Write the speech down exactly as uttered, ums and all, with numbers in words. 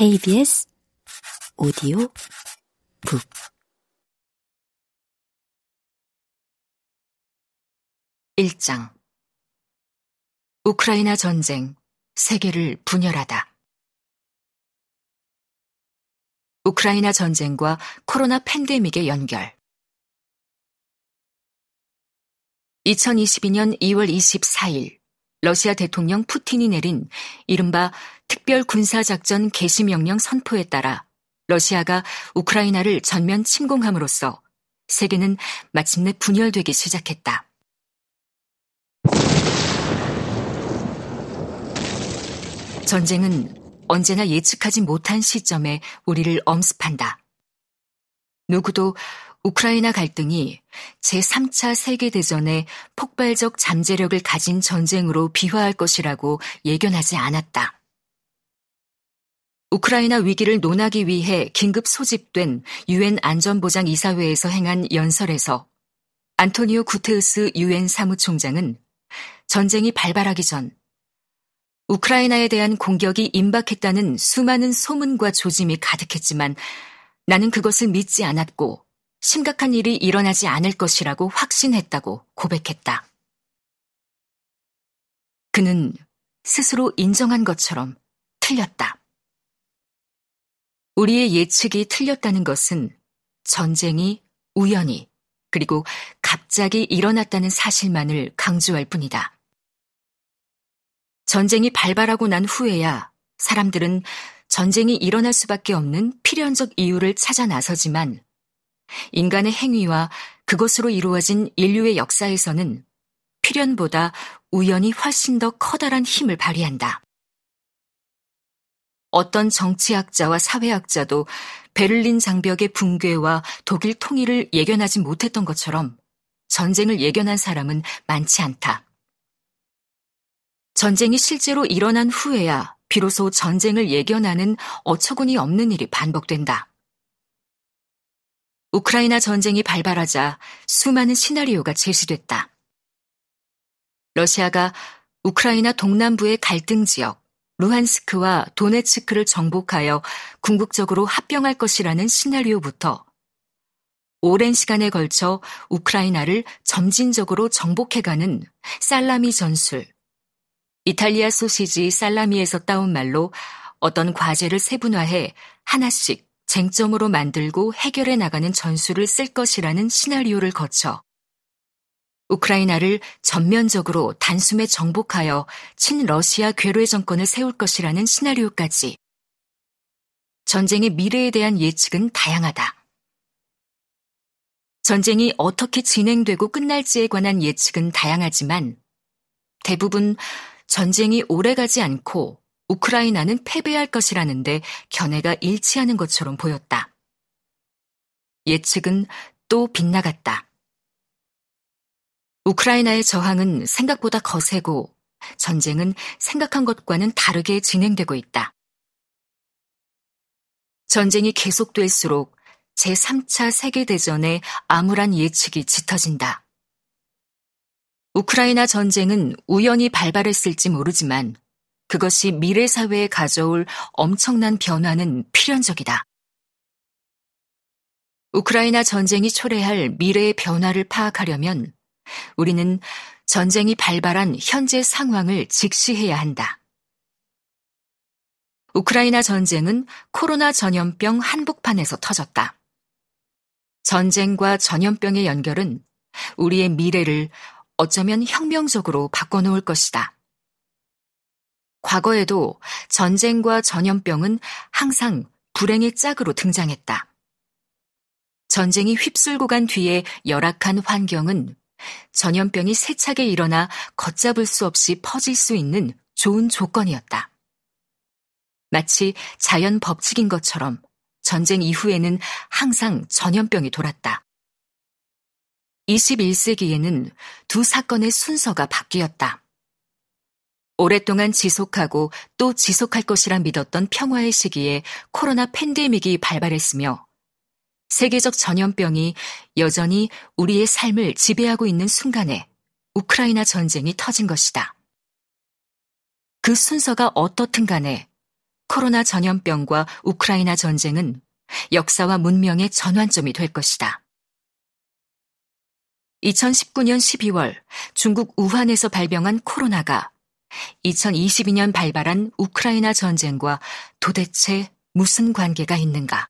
케이비에스 오디오 북 일 장 우크라이나 전쟁, 세계를 분열하다. 우크라이나 전쟁과 코로나 팬데믹의 연결. 이천이십이년 이월 이십사일 러시아 대통령 푸틴이 내린 이른바 특별 군사작전 개시 명령 선포에 따라 러시아가 우크라이나를 전면 침공함으로써 세계는 마침내 분열되기 시작했다. 전쟁은 언제나 예측하지 못한 시점에 우리를 엄습한다. 누구도 우크라이나 갈등이 제삼 차 세계대전의 폭발적 잠재력을 가진 전쟁으로 비화할 것이라고 예견하지 않았다. 우크라이나 위기를 논하기 위해 긴급 소집된 유엔 안전보장 이사회에서 행한 연설에서 안토니오 구테흐스 유엔 사무총장은 전쟁이 발발하기 전 우크라이나에 대한 공격이 임박했다는 수많은 소문과 조짐이 가득했지만 나는 그것을 믿지 않았고 심각한 일이 일어나지 않을 것이라고 확신했다고 고백했다. 그는 스스로 인정한 것처럼 틀렸다. 우리의 예측이 틀렸다는 것은 전쟁이 우연히 그리고 갑자기 일어났다는 사실만을 강조할 뿐이다. 전쟁이 발발하고 난 후에야 사람들은 전쟁이 일어날 수밖에 없는 필연적 이유를 찾아 나서지만 인간의 행위와 그것으로 이루어진 인류의 역사에서는 필연보다 우연이 훨씬 더 커다란 힘을 발휘한다. 어떤 정치학자와 사회학자도 베를린 장벽의 붕괴와 독일 통일을 예견하지 못했던 것처럼 전쟁을 예견한 사람은 많지 않다. 전쟁이 실제로 일어난 후에야 비로소 전쟁을 예견하는 어처구니 없는 일이 반복된다. 우크라이나 전쟁이 발발하자 수많은 시나리오가 제시됐다. 러시아가 우크라이나 동남부의 갈등 지역, 루한스크와 도네츠크를 정복하여 궁극적으로 합병할 것이라는 시나리오부터 오랜 시간에 걸쳐 우크라이나를 점진적으로 정복해가는 살라미 전술, 이탈리아 소시지 살라미에서 따온 말로 어떤 과제를 세분화해 하나씩 쟁점으로 만들고 해결해 나가는 전술을 쓸 것이라는 시나리오를 거쳐 우크라이나를 전면적으로 단숨에 정복하여 친러시아 괴뢰 정권을 세울 것이라는 시나리오까지 전쟁의 미래에 대한 예측은 다양하다. 전쟁이 어떻게 진행되고 끝날지에 관한 예측은 다양하지만 대부분 전쟁이 오래가지 않고 우크라이나는 패배할 것이라는데 견해가 일치하는 것처럼 보였다. 예측은 또 빗나갔다. 우크라이나의 저항은 생각보다 거세고 전쟁은 생각한 것과는 다르게 진행되고 있다. 전쟁이 계속될수록 제삼 차 세계대전의 암울한 예측이 짙어진다. 우크라이나 전쟁은 우연히 발발했을지 모르지만 그것이 미래 사회에 가져올 엄청난 변화는 필연적이다. 우크라이나 전쟁이 초래할 미래의 변화를 파악하려면 우리는 전쟁이 발발한 현재 상황을 직시해야 한다. 우크라이나 전쟁은 코로나 전염병 한복판에서 터졌다. 전쟁과 전염병의 연결은 우리의 미래를 어쩌면 혁명적으로 바꿔놓을 것이다. 과거에도 전쟁과 전염병은 항상 불행의 짝으로 등장했다. 전쟁이 휩쓸고 간 뒤에 열악한 환경은 전염병이 세차게 일어나 걷잡을 수 없이 퍼질 수 있는 좋은 조건이었다. 마치 자연 법칙인 것처럼 전쟁 이후에는 항상 전염병이 돌았다. 이십일 세기에는 두 사건의 순서가 바뀌었다. 오랫동안 지속하고 또 지속할 것이라 믿었던 평화의 시기에 코로나 팬데믹이 발발했으며 세계적 전염병이 여전히 우리의 삶을 지배하고 있는 순간에 우크라이나 전쟁이 터진 것이다. 그 순서가 어떻든 간에 코로나 전염병과 우크라이나 전쟁은 역사와 문명의 전환점이 될 것이다. 이천십구 년 십이월 중국 우한에서 발병한 코로나가 이천이십이 년 발발한 우크라이나 전쟁과 도대체 무슨 관계가 있는가?